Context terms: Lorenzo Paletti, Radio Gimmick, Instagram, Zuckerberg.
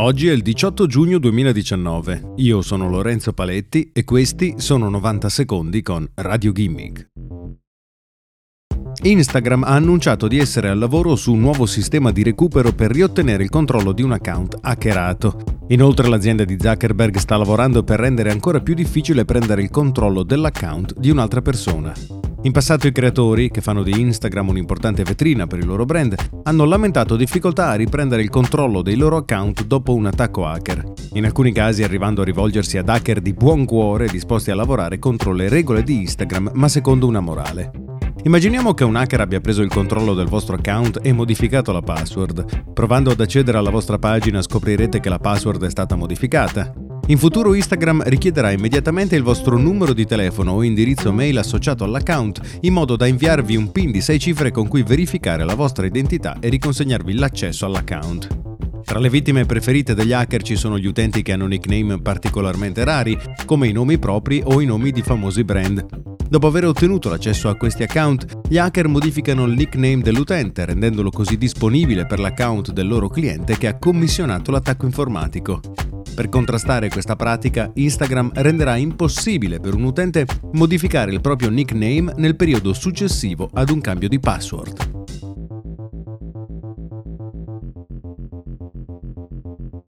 Oggi è il 18 giugno 2019. Io sono Lorenzo Paletti e questi sono 90 secondi con Radio Gimmick. Instagram ha annunciato di essere al lavoro su un nuovo sistema di recupero per riottenere il controllo di un account hackerato. Inoltre l'azienda di Zuckerberg sta lavorando per rendere ancora più difficile prendere il controllo dell'account di un'altra persona. In passato i creatori, che fanno di Instagram un'importante vetrina per il loro brand, hanno lamentato difficoltà a riprendere il controllo dei loro account dopo un attacco hacker, in alcuni casi arrivando a rivolgersi ad hacker di buon cuore disposti a lavorare contro le regole di Instagram ma secondo una morale. Immaginiamo che un hacker abbia preso il controllo del vostro account e modificato la password. Provando ad accedere alla vostra pagina scoprirete che la password è stata modificata. In futuro Instagram richiederà immediatamente il vostro numero di telefono o indirizzo mail associato all'account in modo da inviarvi un PIN di 6 cifre con cui verificare la vostra identità e riconsegnarvi l'accesso all'account. Tra le vittime preferite degli hacker ci sono gli utenti che hanno nickname particolarmente rari, come i nomi propri o i nomi di famosi brand. Dopo aver ottenuto l'accesso a questi account, gli hacker modificano il nickname dell'utente, rendendolo così disponibile per l'account del loro cliente che ha commissionato l'attacco informatico. Per contrastare questa pratica, Instagram renderà impossibile per un utente modificare il proprio nickname nel periodo successivo ad un cambio di password.